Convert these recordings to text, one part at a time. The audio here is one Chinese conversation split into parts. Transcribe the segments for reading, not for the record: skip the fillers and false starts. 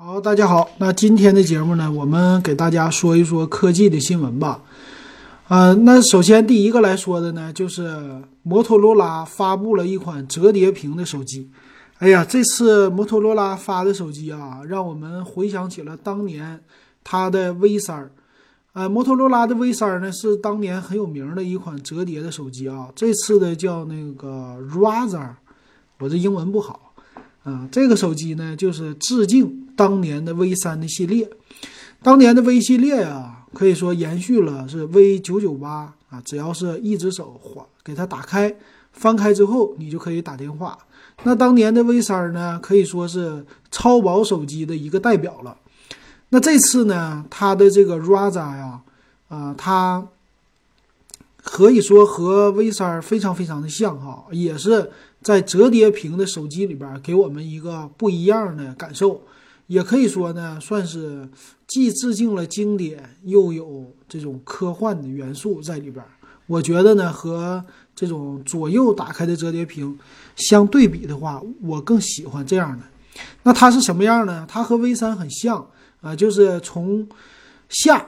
好，大家好，那今天的节目呢，我们给大家说一说科技的新闻吧。那首先第一个来说的呢，就是摩托罗拉发布了一款折叠屏的手机。哎呀，这次摩托罗拉发的手机啊，让我们回想起了当年它的 V3。摩托罗拉的 V3 呢，是当年很有名的一款折叠的手机啊。这次的叫那个 Razr， 我这英文不好啊。这个手机呢，就是致敬当年的 V3 的系列。当年的 V 系列啊，可以说延续了是 V998 啊，只要是一只手给它打开，翻开之后你就可以打电话。那当年的 V3 呢，可以说是超薄手机的一个代表了。那这次呢，它的这个 Razr 呀，它可以说和 V3 非常非常的像哈，也是在折叠屏的手机里边给我们一个不一样的感受。也可以说呢，算是既致敬了经典，又有这种科幻的元素在里边。我觉得呢，和这种左右打开的折叠屏相对比的话，我更喜欢这样的。那它是什么样呢？它和 V3 很像啊，就是从下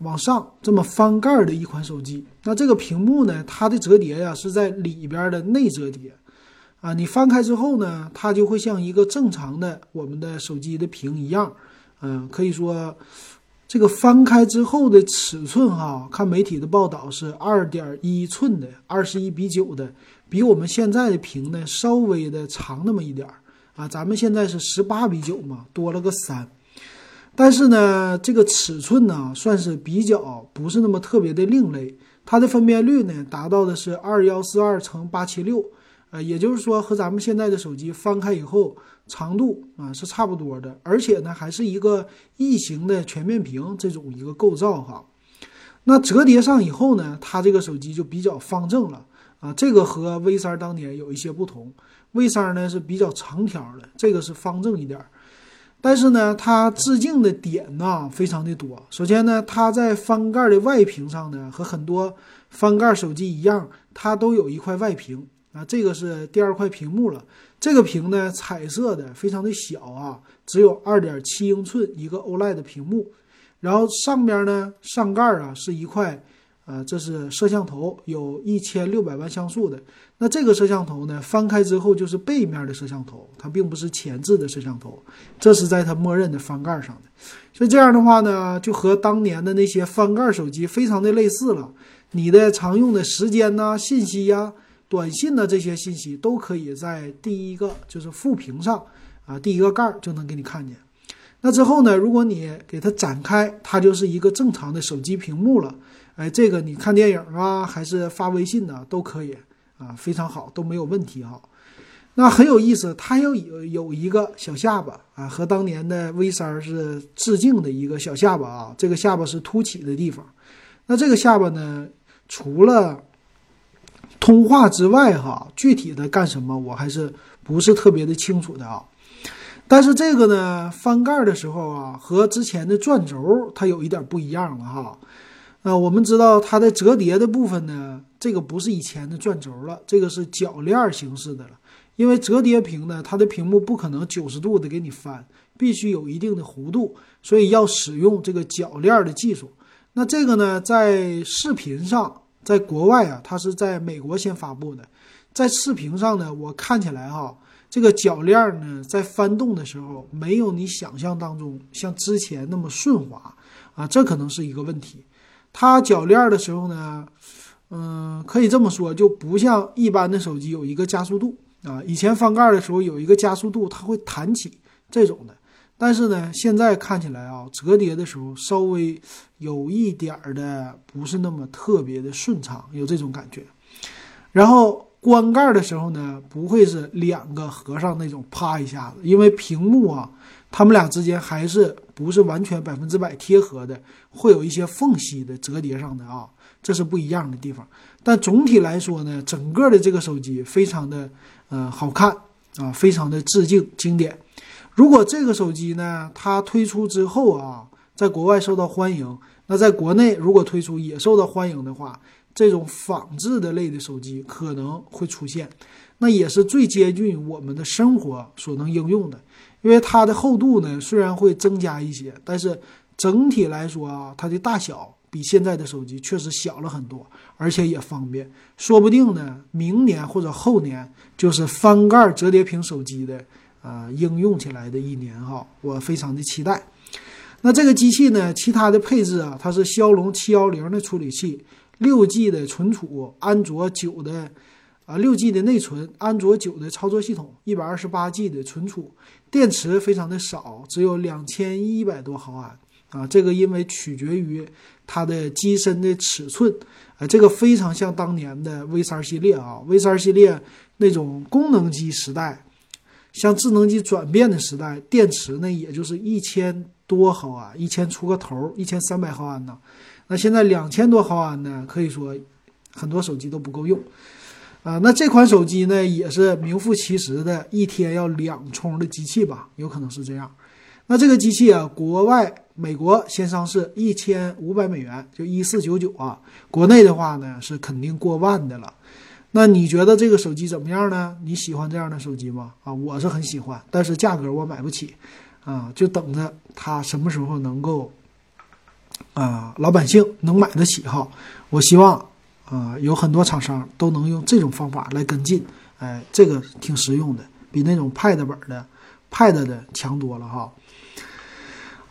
往上这么翻盖的一款手机。那这个屏幕呢，它的折叠呀，是在里边的内折叠啊，你翻开之后呢，它就会像一个正常的我们的手机的屏一样。可以说这个翻开之后的尺寸哈，看媒体的报道是 2.1 寸的21:9的，比我们现在的屏呢稍微的长那么一点啊，咱们现在是18:9嘛，多了个3。但是呢，这个尺寸呢算是比较不是那么特别的另类，它的分辨率呢达到的是2142×876。也就是说和咱们现在的手机翻开以后长度啊是差不多的，而且呢还是一个异形的全面屏这种一个构造哈。那折叠上以后呢，它这个手机就比较方正了啊，这个和 V3 当年有一些不同。V3 呢是比较长条的，这个是方正一点。但是呢，它致敬的点呢非常的多。首先呢，它在翻盖的外屏上呢，和很多翻盖手机一样，它都有一块外屏。这个是第二块屏幕了。这个屏呢彩色的，非常的小啊，只有 2.7 英寸一个 OLED 的屏幕。然后上边呢，上盖啊是一块这是摄像头，有1600万像素的。那这个摄像头呢翻开之后就是背面的摄像头，它并不是前置的摄像头，这是在它默认的翻盖上的。所以这样的话呢，就和当年的那些翻盖手机非常的类似了。你的常用的时间啊、信息啊、短信的这些信息都可以在第一个就是副屏上啊，第一个盖就能给你看见。那之后呢，如果你给它展开，它就是一个正常的手机屏幕了。哎，这个你看电影啊，还是发微信呢，都可以啊，非常好，都没有问题哈。那很有意思，它又有一个小下巴啊，和当年的 V3 是致敬的一个小下巴啊，这个下巴是凸起的地方。那这个下巴呢，除了通话之外哈，具体的干什么我还是不是特别的清楚的啊。但是这个呢翻盖的时候啊，和之前的转轴它有一点不一样了哈。我们知道它的折叠的部分呢，这个不是以前的转轴了，这个是铰链形式的了。因为折叠屏呢，它的屏幕不可能90度的给你翻，必须有一定的弧度，所以要使用这个铰链的技术。那这个呢在视频上，在国外啊，它是在美国先发布的。在视频上呢，我看起来哈，这个铰链呢在翻动的时候没有你想象当中像之前那么顺滑啊，这可能是一个问题。它铰链的时候呢，可以这么说，就不像一般的手机有一个加速度啊。以前翻盖的时候有一个加速度，它会弹起这种的。但是呢，现在看起来啊，折叠的时候稍微有一点的不是那么特别的顺畅，有这种感觉。然后关盖的时候呢，不会是两个合上那种啪一下子，因为屏幕啊，它们俩之间还是不是完全100%贴合的，会有一些缝隙的折叠上的啊，这是不一样的地方。但总体来说呢，整个的这个手机非常的好看啊，非常的致敬经典。如果这个手机呢，它推出之后啊，在国外受到欢迎，那在国内如果推出也受到欢迎的话，这种仿制的类的手机可能会出现，那也是最接近我们的生活所能应用的。因为它的厚度呢虽然会增加一些，但是整体来说啊，它的大小比现在的手机确实小了很多，而且也方便。说不定呢，明年或者后年就是翻盖折叠屏手机的应用起来的一年哈，我非常的期待。那这个机器呢，其他的配置啊，它是骁龙710的处理器， 6G 的存储，安卓9的6G 的内存，安卓9的操作系统， 128G 的存储，电池非常的少，只有2100多毫安。这个因为取决于它的机身的尺寸，这个非常像当年的 V3 系列啊 ，V3 系列那种功能机时代，像智能机转变的时代，电池呢也就是1000多毫安，1000出个头，1300毫安呢。那现在2000多毫安呢，可以说很多手机都不够用啊。那这款手机呢，也是名副其实的一天要2充的机器吧，有可能是这样。那这个机器啊，国外美国先上市$1500，就1499啊。国内的话呢，是肯定过万的了。那你觉得这个手机怎么样呢？你喜欢这样的手机吗？我是很喜欢，但是价格我买不起。就等着它什么时候能够老百姓能买得起哈。我希望有很多厂商都能用这种方法来跟进，这个挺实用的，比那种 Pad 的强多了哈。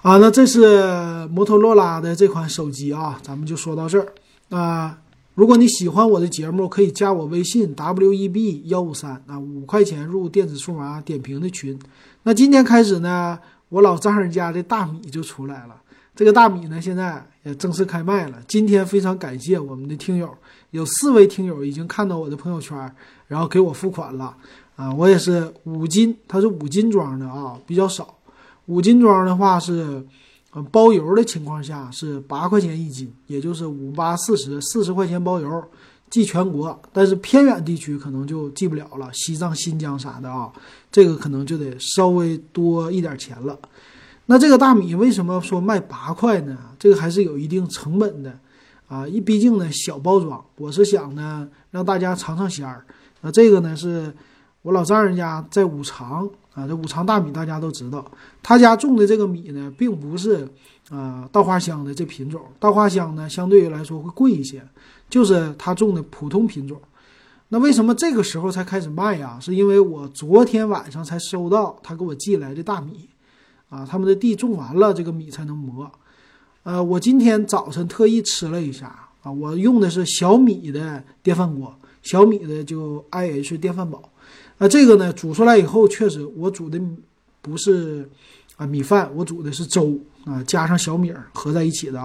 那这是摩托罗拉的这款手机啊，咱们就说到这儿如果你喜欢我的节目，可以加我微信 WEB153 5块钱入电子数码点评的群。那今天开始呢，我老丈人家的大米就出来了。这个大米呢，现在也正式开卖了。今天非常感谢我们的听友，有4位听友已经看到我的朋友圈，然后给我付款了我也是5斤，它是5斤装的啊，比较少。5斤装的话是包邮的情况下是8块钱一斤，也就是40块钱包邮，寄全国，但是偏远地区可能就寄不了了，西藏、新疆啥的啊，这个可能就得稍微多一点钱了。那这个大米为什么说卖8块呢？这个还是有一定成本的毕竟呢小包装，我是想呢让大家尝尝鲜儿。那这个呢是我老丈人家在五常这五常大米大家都知道，他家种的这个米呢并不是稻花香的这品种，稻花香呢相对于来说会贵一些，就是他种的普通品种。那为什么这个时候才开始卖呀？是因为我昨天晚上才收到他给我寄来的大米他们的地种完了，这个米才能磨。我今天早晨特意吃了一下我用的是小米的电饭锅，小米的就 IH 电饭煲。这个呢煮出来以后，确实我煮的不是米饭，我煮的是粥加上小米合在一起的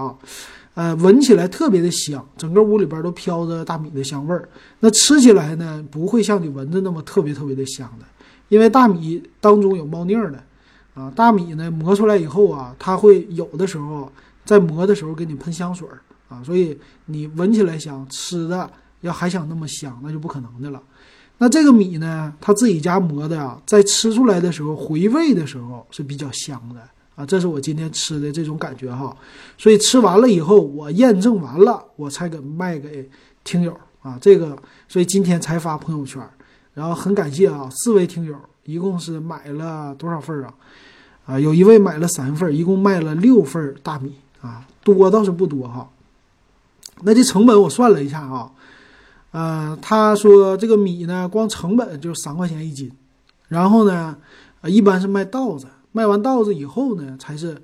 啊，闻起来特别的香，整个屋里边都飘着大米的香味儿。那吃起来呢不会像你闻着那么特别的香的，因为大米当中有猫腻的大米呢磨出来以后它会有的时候在磨的时候给你喷香水所以你闻起来香，吃的要还想那么香那就不可能的了。那这个米呢他自己家磨的在吃出来的时候回味的时候是比较香的这是我今天吃的这种感觉哈。所以吃完了以后我验证完了我才给卖给听友这个，所以今天才发朋友圈，然后很感谢4位听友，一共是买了多少份有一位买了3份，一共卖了6份大米多倒是不多哈。那这成本我算了一下他说这个米呢光成本就是3块钱一斤，然后呢一般是卖稻子，卖完稻子以后呢才是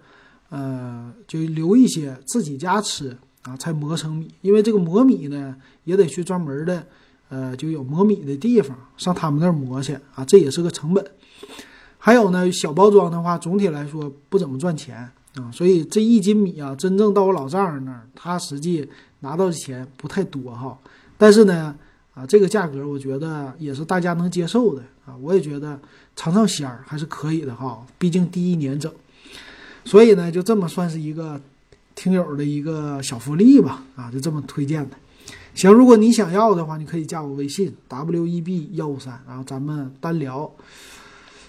就留一些自己家吃才磨成米，因为这个磨米呢也得去专门的就有磨米的地方上他们那儿磨去这也是个成本。还有呢小包装的话总体来说不怎么赚钱所以这1斤米真正到我老丈人那儿他实际拿到的钱不太多哈。但是呢这个价格我觉得也是大家能接受的我也觉得尝尝鲜儿还是可以的哈，毕竟第一年整。所以呢就这么算是一个听友的一个小福利吧就这么推荐的。行，如果你想要的话你可以加我微信 WEB153 然后咱们单聊。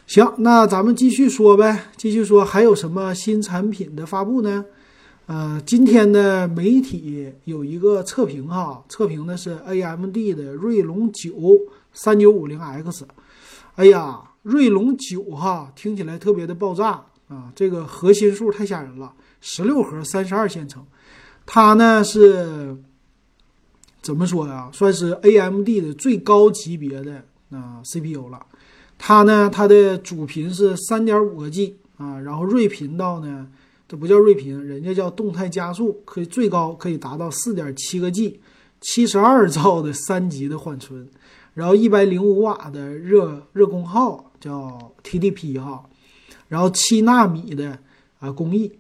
行，那咱们继续说呗，继续说还有什么新产品的发布呢？今天的媒体有一个测评哈，测评的是 AMD 的锐龙9 3950X。哎呀，锐龙9哈，听起来特别的爆炸啊，这个核心数太吓人了，16核32线程。它呢是怎么说呀？算是 AMD 的最高级别的CPU 了。它的主频是 3.5 个 G 啊，然后锐频道呢，这不叫锐频，人家叫动态加速，可以最高可以达到 4.7 个 G。72兆的3级的缓存，然后105瓦的热功耗叫 TDP 哈，然后7纳米的工艺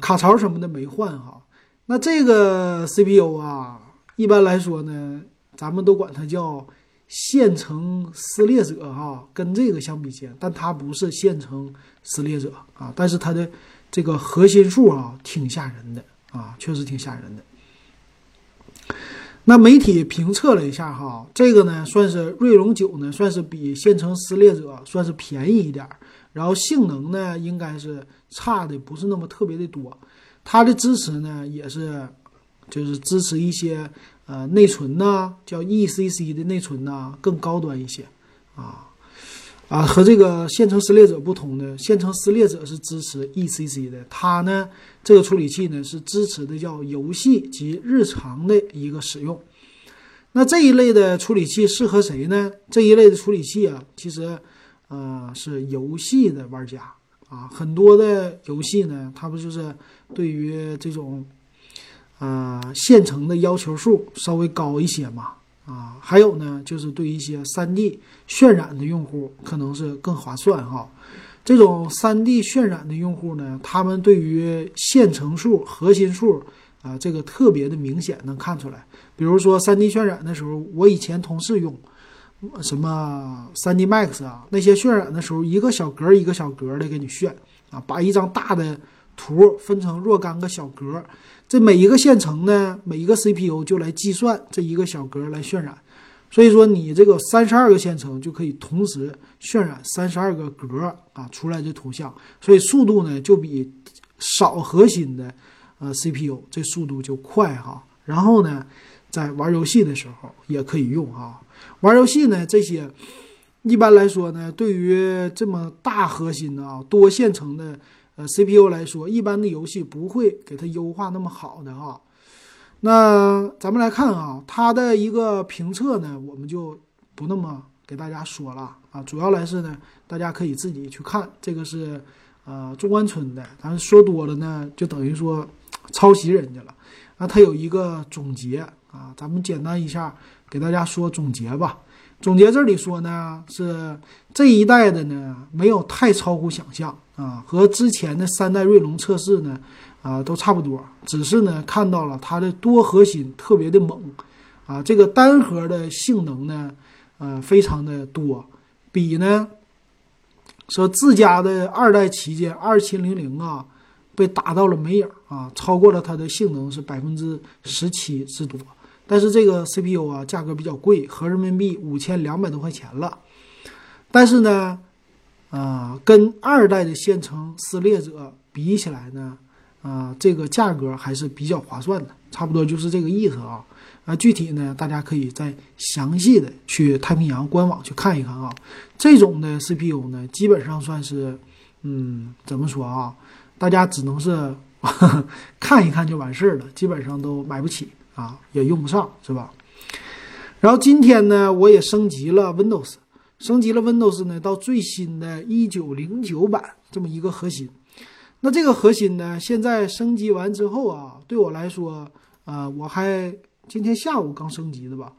卡槽什么的没换哈。那这个 CPU 啊，一般来说呢，咱们都管它叫线程撕裂者哈，跟这个相比肩，但它不是线程撕裂者啊，但是它的这个核心数啊，挺吓人的啊，确实挺吓人的。那媒体评测了一下哈，这个呢算是锐龙9呢，算是比线程撕裂者算是便宜一点，然后性能呢应该是差的不是那么特别的多。它的支持呢也是就是支持一些内存呐，叫 ECC 的内存呐，更高端一些啊和这个线程撕裂者不同的，线程撕裂者是支持 ECC 的，它呢这个处理器呢是支持的叫游戏及日常的一个使用。那这一类的处理器适合谁呢？这一类的处理器啊，其实是游戏的玩家啊，很多的游戏呢，它不就是对于这种线程的要求数稍微高一些嘛啊，还有呢就是对一些 3D 渲染的用户可能是更划算哈。这种 3D 渲染的用户呢，他们对于线程数、核心数这个特别的明显，能看出来。比如说 3D 渲染的时候，我以前同事用什么 3D Max 啊，那些渲染的时候一个小格一个小格的给你渲啊，把一张大的图分成若干个小格，这每一个线程呢，每一个 CPU 就来计算这一个小格来渲染。所以说你这个32个线程就可以同时渲染32个格啊，出来的图像，所以速度呢就比少核心的CPU 这速度就快哈。然后呢在玩游戏的时候也可以用啊，玩游戏呢这些一般来说呢，对于这么大核心的多线程的CPU 来说，一般的游戏不会给它优化那么好的哈。那咱们来看啊，它的一个评测呢，我们就不那么给大家说了啊，主要来是呢，大家可以自己去看。这个是中关村的，咱说多了呢，就等于说抄袭人家了。那它有一个总结啊，咱们简单一下给大家说总结吧。总结这里说呢，是这一代的呢没有太超乎想象啊，和之前的三代锐龙测试呢。都差不多，只是呢看到了它的多核心特别的猛啊，这个单核的性能呢非常的多，比呢说自家的二代旗舰2700啊被打到了没影啊，超过了它的性能是 17% 之多。但是这个 CPU 啊价格比较贵，合人民币5200多块钱了，但是呢跟二代的线程撕裂者比起来呢这个价格还是比较划算的，差不多就是这个意思啊。具体呢，大家可以再详细的去太平洋官网去看一看啊。这种的 CPU 呢，基本上算是，怎么说啊？大家只能是看一看就完事儿了，基本上都买不起啊，也用不上，是吧？然后今天呢，我也升级了 Windows， 呢到最新的1909版这么一个核心。那这个核心呢，现在升级完之后啊，对我来说，我还今天下午刚升级的吧，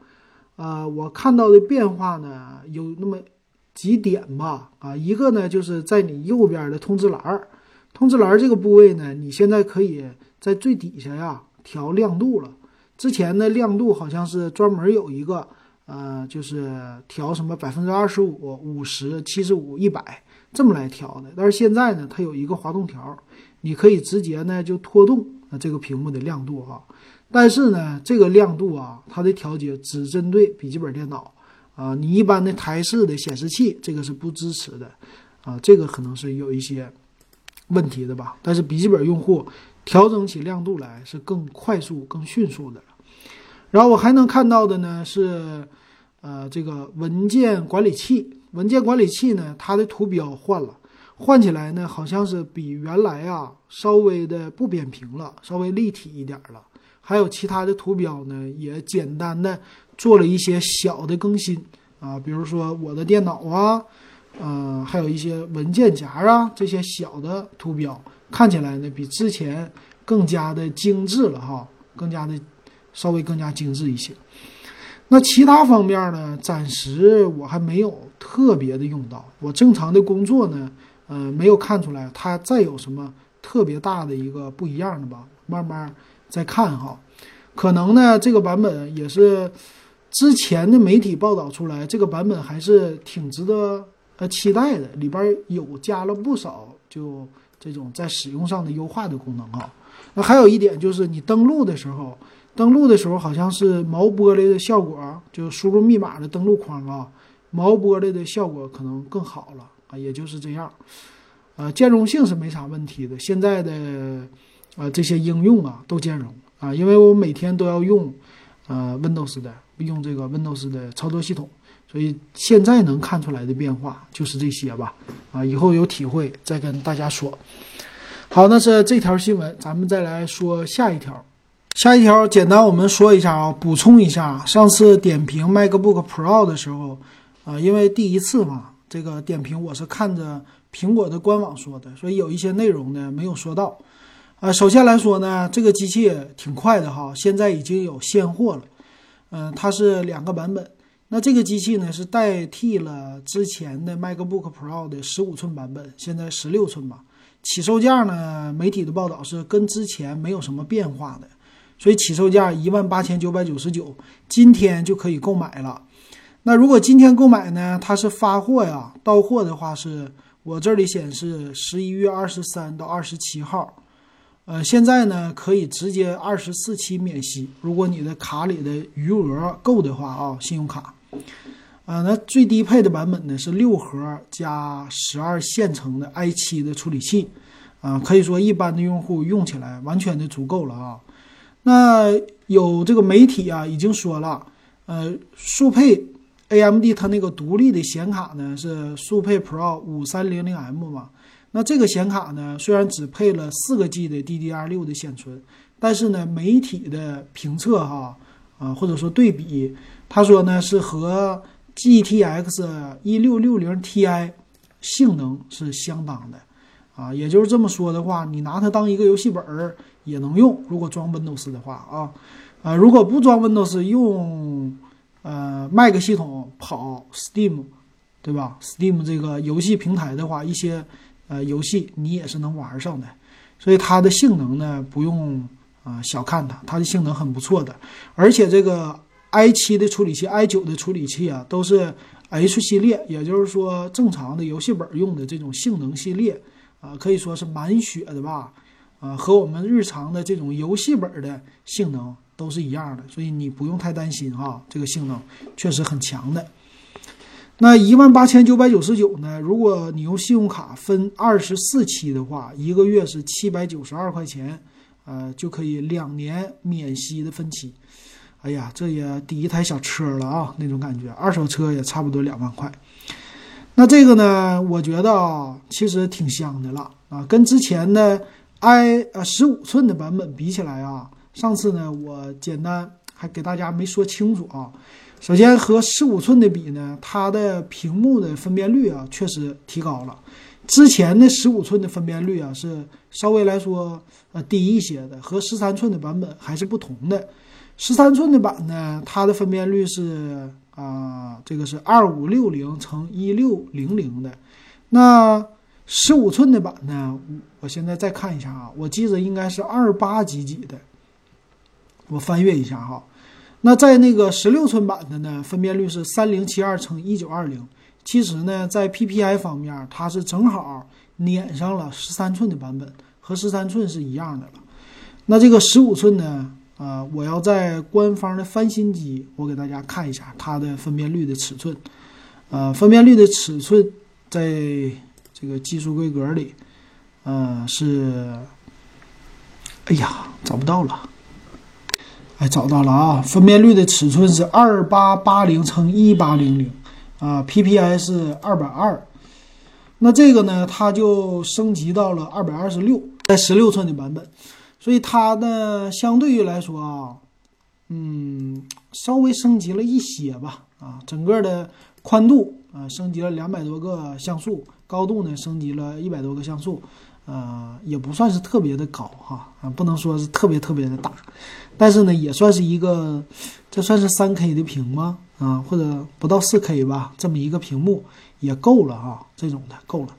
我看到的变化呢有那么几点吧，一个呢就是在你右边的通知栏这个部位呢，你现在可以在最底下呀调亮度了。之前的亮度好像是专门有一个，就是调什么25%、50%、75%、100%。这么来调的，但是现在呢它有一个滑动条，你可以直接呢就拖动这个屏幕的亮度啊。但是呢这个亮度啊，它的调节只针对笔记本电脑啊，你一般的台式的显示器这个是不支持的啊，这个可能是有一些问题的吧。但是笔记本用户调整起亮度来是更快速更迅速的了。然后我还能看到的呢是这个文件管理器。文件管理器呢，它的图标换了，换起来呢好像是比原来啊稍微的不扁平了，稍微立体一点了。还有其他的图标呢也简单的做了一些小的更新啊，比如说我的电脑啊，还有一些文件夹啊，这些小的图标看起来呢比之前更加的精致了哈，更加的稍微更加精致一些。那其他方面呢，暂时我还没有特别的用到，我正常的工作呢，没有看出来它再有什么特别大的一个不一样的吧，慢慢再看哈。可能呢这个版本也是之前的媒体报道出来，这个版本还是挺值得期待的，里边有加了不少就这种在使用上的优化的功能哈。那还有一点就是你登录的时候好像是毛玻璃的效果，就输入密码的登录框啊，毛玻璃的效果可能更好了啊，也就是这样。兼容性是没啥问题的，现在的这些应用啊都兼容啊，因为我每天都要用Windows 的，用这个 Windows 的操作系统，所以现在能看出来的变化就是这些吧啊，以后有体会再跟大家说。好，那是这条新闻，咱们再来说下一条。下一条简单我们说一下啊，补充一下上次点评 MacBook Pro 的时候因为第一次嘛，这个点评我是看着苹果的官网说的，所以有一些内容呢没有说到首先来说呢，这个机器挺快的哈，现在已经有现货了它是2个版本。那这个机器呢是代替了之前的 MacBook Pro 的15寸版本，现在16寸吧。起售价呢，媒体的报道是跟之前没有什么变化的，所以起售价18999，今天就可以购买了。那如果今天购买呢，它是发货呀，到货的话是我这里显示11月23到27号。现在呢可以直接24期免息，如果你的卡里的余额够的话啊，信用卡。那最低配的版本呢是6核加12线程的 i7 的处理器。可以说一般的用户用起来完全的足够了啊。那有这个媒体啊已经说了速配 AMD 它那个独立的显卡呢是速配 Pro5300M 嘛，那这个显卡呢虽然只配了 4G 的 DDR6 的显存，但是呢媒体的评测哈或者说对比，他说呢是和 GTX1660Ti 性能是相当的啊，也就是这么说的话，你拿它当一个游戏本儿也能用，如果装 Windows 的话啊，如果不装 Windows 用Mac 系统跑 Steam， 对吧 ？Steam 这个游戏平台的话，一些游戏你也是能玩上的，所以它的性能呢不用小看它，它的性能很不错的，而且这个 i7 的处理器、i9 的处理器啊都是 H 系列，也就是说正常的游戏本用的这种性能系列啊，可以说是满血的吧。和我们日常的这种游戏本的性能都是一样的，所以你不用太担心哈，这个性能确实很强的。那 18,999 呢，如果你用信用卡分24期的话，一个月是792块钱就可以2年免息的分期。哎呀，这也第一台小车了啊，那种感觉，二手车也差不多2万块。那这个呢我觉得其实挺香的了啊，跟之前的15寸的版本比起来啊，上次呢我简单还给大家没说清楚啊。首先和15寸的比呢，它的屏幕的分辨率啊确实提高了，之前的15寸的分辨率啊是稍微来说低一些的，和13寸的版本还是不同的。13寸的版呢，它的分辨率是这个是 2560×1600 的。那15寸的版呢，我现在再看一下啊，我记得应该是28几几的，我翻阅一下哈。那在那个16寸版的呢，分辨率是 3072×1920， 其实呢在 PPI 方面它是正好撵上了13寸的版本，和13寸是一样的了。那这个15寸呢我要在官方的翻新机我给大家看一下它的分辨率的尺寸分辨率的尺寸在这个技术规格里，是，哎呀，找不到了。哎，找到了啊！分辨率的尺寸是2880×1800啊 ，PPI 是220。那这个呢，它就升级到了226，在16寸的版本，所以它呢，相对于来说啊，稍微升级了一些吧啊，整个的宽度啊，升级了200多个像素，高度呢升级了100多个像素。也不算是特别的高哈，不能说是特别的大，但是呢，也算是一个，这算是 3K 的屏吗？啊，或者不到 4K 吧，这么一个屏幕也够了哈，这种的够了。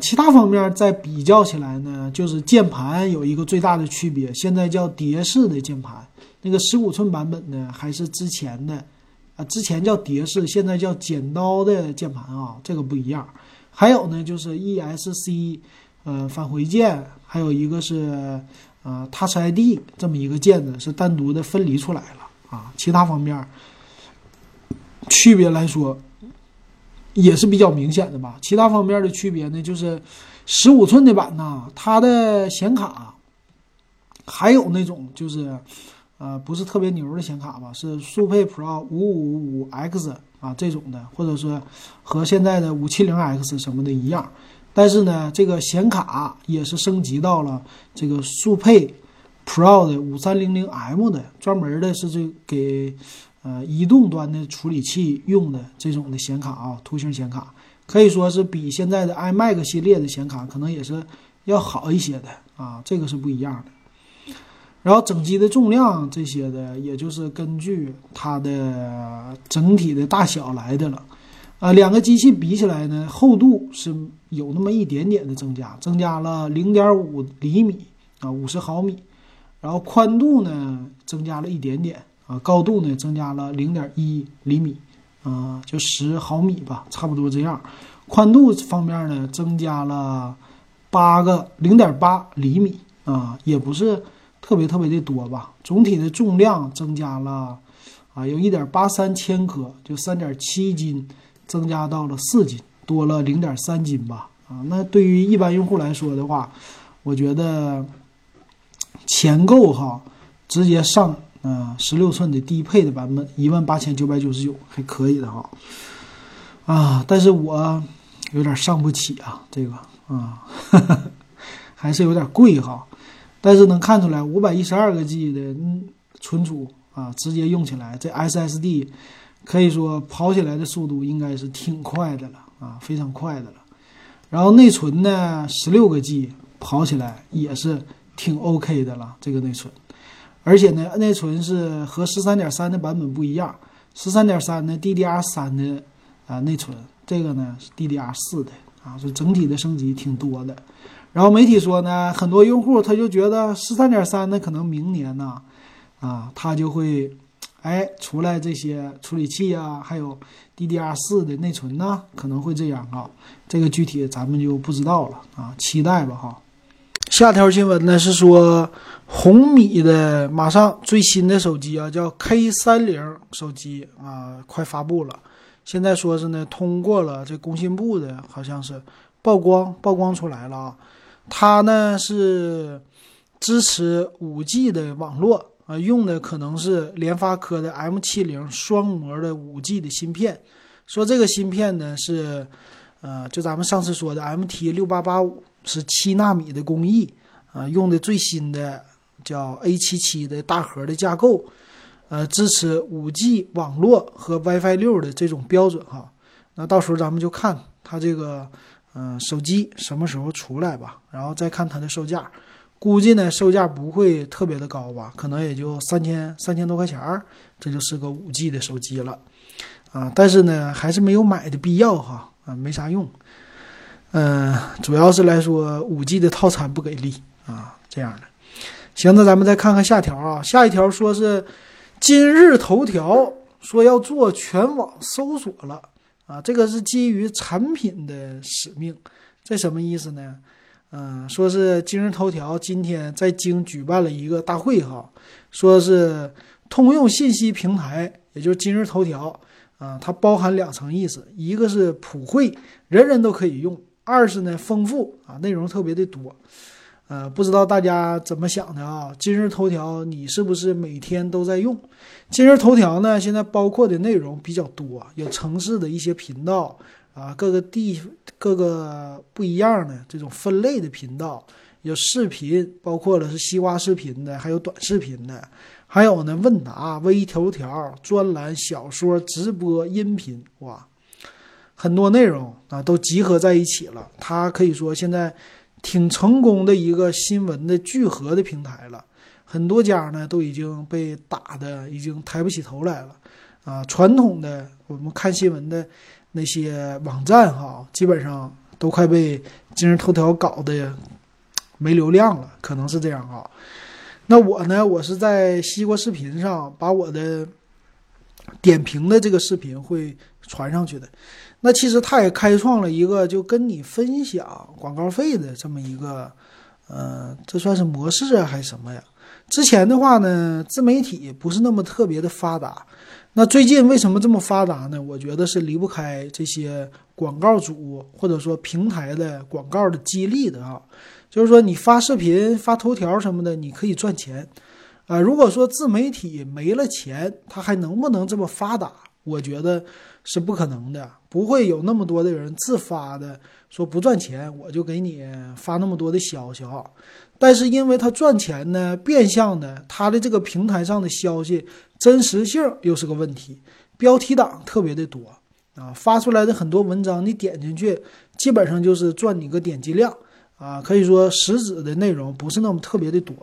其他方面再比较起来呢，就是键盘有一个最大的区别，现在叫蝶式的键盘，那个15寸版本呢，还是之前的，之前叫蝶式，现在叫剪刀的键盘啊，这个不一样。还有呢，就是 ESC， 返回键，还有一个是Touch ID 这么一个键呢，是单独的分离出来了啊。其他方面区别来说也是比较明显的吧。其他方面的区别呢，就是15寸的版呢，它的显卡还有那种就是不是特别牛的显卡吧，是速配 Pro5555X。啊，这种的，或者是和现在的 570X 什么的一样，但是呢，这个显卡也是升级到了这个速配 Pro 的 5300M 的，专门的是这给移动端的处理器用的这种的显卡啊，图形显卡，可以说是比现在的 iMac 系列的显卡可能也是要好一些的啊，这个是不一样的。然后整机的重量这些的，也就是根据它的整体的大小来的了，两个机器比起来呢，厚度是有那么一点点的增加，增加了0.5厘米啊，50毫米，然后宽度呢增加了一点点啊，高度呢增加了0.1厘米啊，就10毫米吧，差不多这样。宽度方面呢增加了0.8厘米啊，也不是特别的多吧，总体的重量增加了啊，有1.83千克，就3.7斤，增加到了4斤，多了0.3斤吧啊。那对于一般用户来说的话，我觉得钱够哈，直接上16寸的低配的版本18999还可以的哈啊，但是我有点上不起啊，这个啊还是有点贵哈。但是能看出来512个G 的存储啊，直接用起来这 SSD 可以说跑起来的速度应该是挺快的了啊，非常快的了。然后内存呢16个G 跑起来也是挺 OK 的了，这个内存。而且呢，内存是和 13.3 的版本不一样， 13.3 的 DDR3 的内存，这个呢是 DDR4 的啊，所以整体的升级挺多的。然后媒体说呢，很多用户他就觉得 13.3 呢可能明年呢他就会出来这些处理器啊，还有 DDR4 的内存呢，可能会这样啊，这个具体咱们就不知道了啊，期待吧哈。下条新闻呢是说红米的马上最新的手机啊，叫 K30 手机啊，快发布了，现在说是呢通过了这工信部的，好像是曝光出来了啊。它呢是支持 5G 的网络啊，用的可能是联发科的 M70 双模的 5G 的芯片。说这个芯片呢是就咱们上次说的 MT6885 是7纳米的工艺啊，用的最新的叫 A77 的大核的架构，支持 5G 网络和 WiFi6 的这种标准哈。那到时候咱们就看它这个手机什么时候出来吧，然后再看它的售价，估计呢售价不会特别的高吧，可能也就3000多块钱，这就是个 5G 的手机了啊。但是呢还是没有买的必要哈啊，没啥用，主要是来说 5G 的套餐不给力啊，这样的。行，那咱们再看看下条啊，下一条说是今日头条说要做全网搜索了啊，这个是基于产品的使命，这什么意思呢？说是今日头条今天在京举办了一个大会哈，说是通用信息平台，也就是今日头条啊，它包含2层意思，一个是普惠，人人都可以用；二是呢丰富啊，内容特别的多。不知道大家怎么想的啊？今日头条你是不是每天都在用？今日头条呢，现在包括的内容比较多，有城市的一些频道啊，各个不一样的这种分类的频道，有视频，包括了是西瓜视频的，还有短视频的，还有呢问答、微头条、专栏、小说、直播、音频，哇，很多内容啊都集合在一起了。它可以说现在挺成功的一个新闻的聚合的平台了，很多家呢都已经被打的已经抬不起头来了啊！传统的我们看新闻的那些网站哈，基本上都快被今日头条搞得没流量了，可能是这样啊。那我呢，我是在西瓜视频上把我的点评的这个视频会传上去的。那其实它也开创了一个就跟你分享广告费的这么一个这算是模式啊还是什么呀？之前的话呢，自媒体不是那么特别的发达，那最近为什么这么发达呢？我觉得是离不开这些广告主或者说平台的广告的激励的啊，就是说你发视频发头条什么的你可以赚钱啊、如果说自媒体没了钱它还能不能这么发达？我觉得是不可能的，不会有那么多的人自发的说不赚钱我就给你发那么多的消息啊。但是因为他赚钱呢，变相的他的这个平台上的消息真实性又是个问题，标题党特别的多啊，发出来的很多文章你点进去基本上就是赚你个点击量啊，可以说实质的内容不是那么特别的多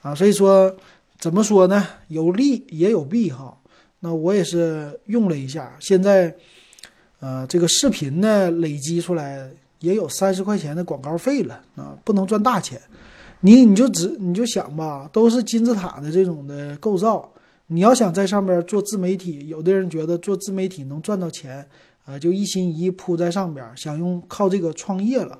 啊，所以说怎么说呢，有利也有弊哈。那我也是用了一下，现在这个视频呢累积出来也有30块钱的广告费了啊、不能赚大钱。你就想吧，都是金字塔的这种的构造，你要想在上面做自媒体，有的人觉得做自媒体能赚到钱啊、就一心一意扑在上边，想用靠这个创业了。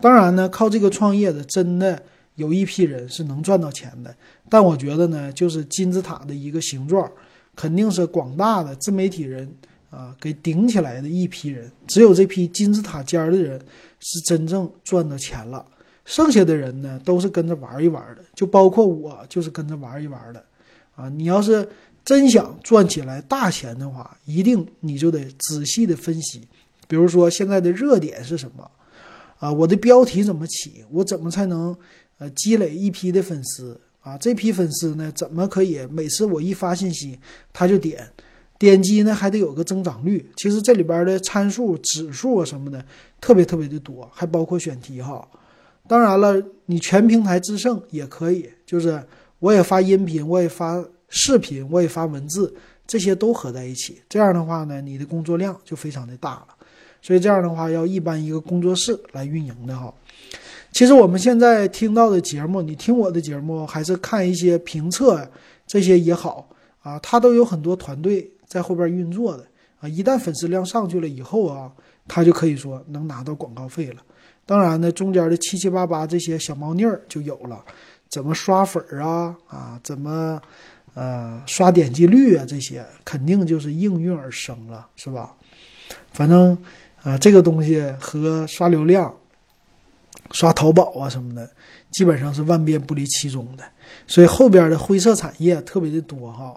当然呢，靠这个创业的真的有一批人是能赚到钱的，但我觉得呢，就是金字塔的一个形状。肯定是广大的自媒体人啊给顶起来的一批人，只有这批金字塔尖的人是真正赚到钱了，剩下的人呢都是跟着玩一玩的，就包括我就是跟着玩一玩的啊。你要是真想赚起来大钱的话，一定你就得仔细的分析，比如说现在的热点是什么啊，我的标题怎么起，我怎么才能积累一批的粉丝啊，这批粉丝呢怎么可以每次我一发信息他就点击呢，还得有个增长率。其实这里边的参数指数啊什么的特别的多，还包括选题哈。当然了，你全平台制胜也可以，就是我也发音频，我也发视频，我也发文字，这些都合在一起，这样的话呢你的工作量就非常的大了，所以这样的话要一般一个工作室来运营的哈。其实我们现在听到的节目，你听我的节目还是看一些评测这些也好啊，它都有很多团队在后边运作的啊。一旦粉丝量上去了以后啊，它就可以说能拿到广告费了。当然呢，中间的七七八八这些小猫腻儿就有了，怎么刷粉啊，怎么刷点击率啊，这些肯定就是应运而生了，是吧？反正这个东西和刷流量刷淘宝啊什么的基本上是万变不离其宗的，所以后边的灰色产业特别的多哈。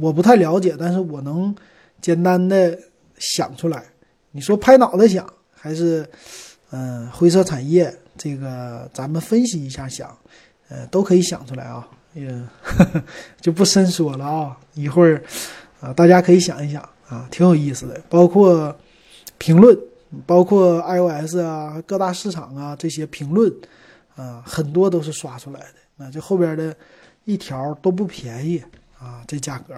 我不太了解，但是我能简单的想出来。你说拍脑袋想还是灰色产业，这个咱们分析一下想都可以想出来啊，就不深说了啊，一会儿大家可以想一想啊，挺有意思的，包括评论，包括 iOS 啊各大市场啊这些评论啊，很多都是刷出来的，那这后边的一条都不便宜啊，这价格。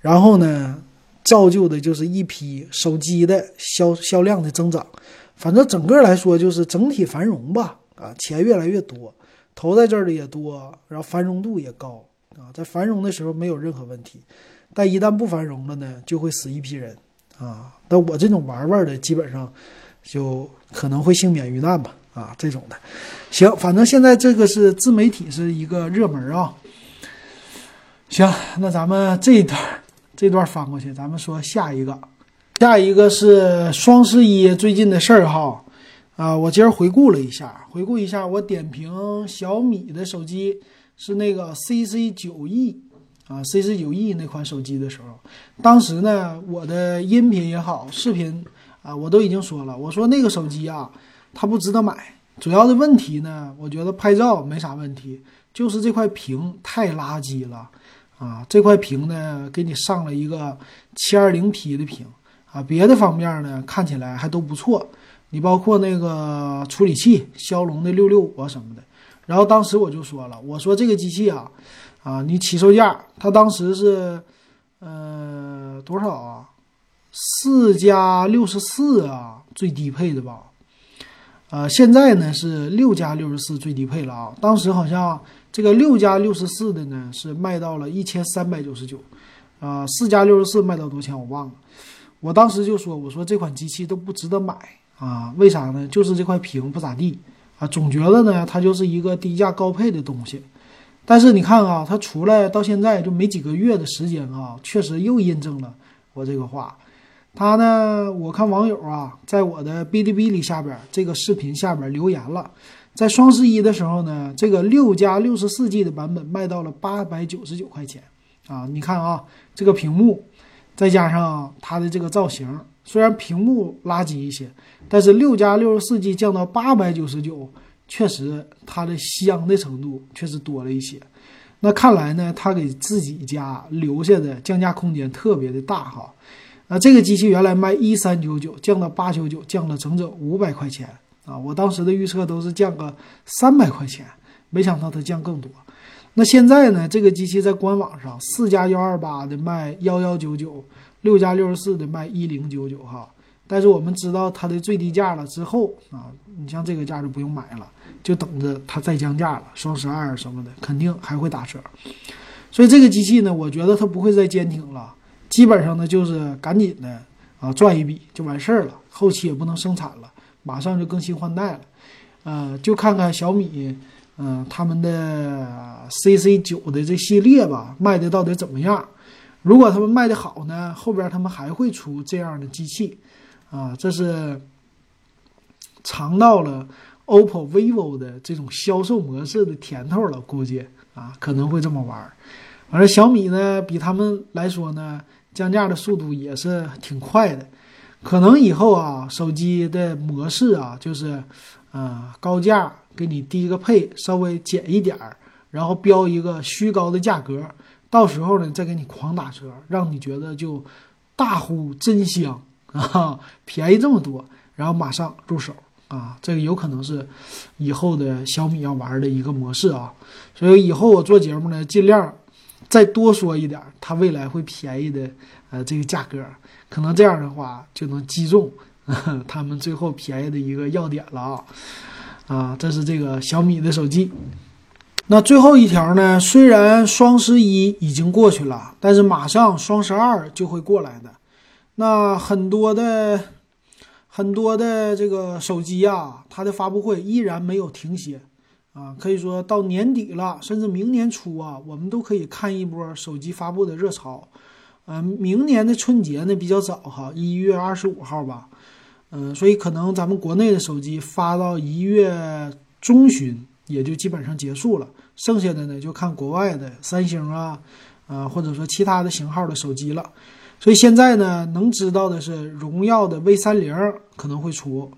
然后呢造就的就是一批手机的销量的增长，反正整个来说就是整体繁荣吧啊，钱越来越多投在这儿的也多，然后繁荣度也高啊，在繁荣的时候没有任何问题，但一旦不繁荣了呢就会死一批人啊，但我这种玩的基本上就可能会幸免于难吧啊，这种的。行，反正现在这个是自媒体是一个热门啊。行，那咱们这段翻过去，咱们说下一个是双十一最近的事儿哈。啊，我今儿回顾一下我点评小米的手机是那个 CC9E 啊 ，CC9E 那款手机的时候，当时呢我的音频也好，视频啊，我都已经说了，我说那个手机啊，它不值得买。主要的问题呢，我觉得拍照没啥问题，就是这块屏太垃圾了啊！这块屏呢，给你上了一个 720P 的屏啊，别的方面呢看起来还都不错，你包括那个处理器骁龙的665啊什么的。然后当时我就说了，我说这个机器啊，你起售价，它当时是多少啊？4+64啊，最低配的吧。现在呢是6+64最低配了啊，当时好像这个6+64的呢是卖到了1399，4+64卖到多少钱我忘了。我当时就说，我说这款机器都不值得买啊，为啥呢？就是这块屏不咋地啊，总觉得呢它就是一个低价高配的东西。但是你看啊，它出来到现在就没几个月的时间啊，确实又印证了我这个话。他呢？我看网友啊，在我的哔哩哔哩下边这个视频下边留言了，在双十一的时候呢，这个6+64G 的版本卖到了899块钱啊！你看啊，这个屏幕，再加上它的这个造型，虽然屏幕垃圾一些，但是6+64G 降到899，确实它的香的程度确实多了一些。那看来呢，它给自己家留下的降价空间特别的大哈。啊，这个机器原来卖1399，降到899，降了整整500块钱啊！我当时的预测都是降个300块钱，没想到它降更多。那现在呢，这个机器在官网上4+128的卖1199，6+64的卖1099哈。但是我们知道它的最低价了之后啊，你像这个价就不用买了，就等着它再降价了，双12什么的肯定还会打折。所以这个机器呢，我觉得它不会再坚挺了。基本上呢，就是赶紧的啊，赚一笔就完事儿了。后期也不能生产了，马上就更新换代了。就看看小米，他们的 CC9 的这系列吧，卖的到底怎么样？如果他们卖的好呢，后边他们还会出这样的机器啊。这是尝到了 OPPO、Vivo 的这种销售模式的甜头了，估计啊可能会这么玩。而小米呢，比他们来说呢，降价的速度也是挺快的。可能以后啊，手机的模式啊，就是高价给你低个配，稍微减一点，然后标一个虚高的价格，到时候呢再给你狂打折，让你觉得就大呼真香啊，便宜这么多，然后马上入手啊，这个有可能是以后的小米要玩的一个模式啊。所以以后我做节目呢，尽量再多说一点它未来会便宜的这个价格，可能这样的话就能击中他们最后便宜的一个要点了啊。这是这个小米的手机。那最后一条呢，虽然双十一已经过去了，但是马上双12就会过来的。那很多的这个手机啊，它的发布会依然没有停歇啊，可以说到年底了，甚至明年初啊，我们都可以看一波手机发布的热潮。明年的春节呢比较早哈，1月25号吧。所以可能咱们国内的手机发到1月中旬也就基本上结束了，剩下的呢就看国外的三星啊，或者说其他的型号的手机了。所以现在呢，能知道的是荣耀的 V30 可能会出，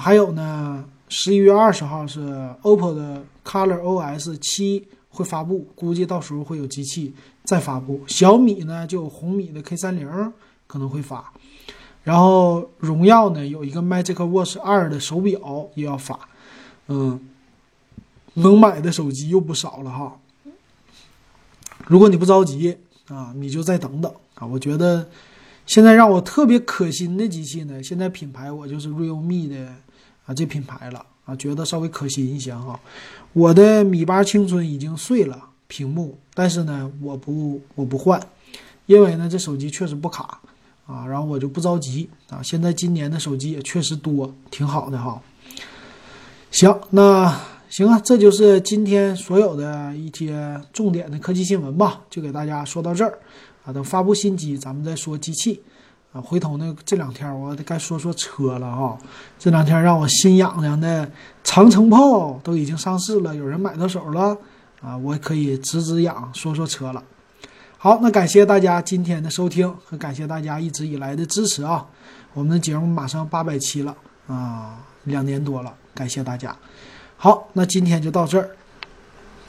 还有呢。11月20号是 OPPO 的 ColorOS7 会发布，估计到时候会有机器再发布。小米呢，就有红米的 K30 可能会发，然后荣耀呢有一个 Magic Watch 2的手表也要发。能买的手机又不少了哈。如果你不着急啊，你就再等等啊。我觉得现在让我特别可心的机器呢，现在品牌我就是 Realme 的。这品牌了啊，觉得稍微可惜一些哈。我的米8青春已经碎了屏幕，但是呢，我不换，因为呢这手机确实不卡啊，然后我就不着急啊。现在今年的手机也确实多，挺好的哈。行啊，这就是今天所有的一些重点的科技新闻吧，就给大家说到这儿啊。等发布新机，咱们再说机器。啊，回头呢这两天我该说说车了啊。这两天让我心痒痒的长城炮都已经上市了，有人买到手了啊，我可以止痒说说车了。好，那感谢大家今天的收听和感谢大家一直以来的支持啊！我们的节目马上800期了啊，2年多了，感谢大家。好，那今天就到这儿。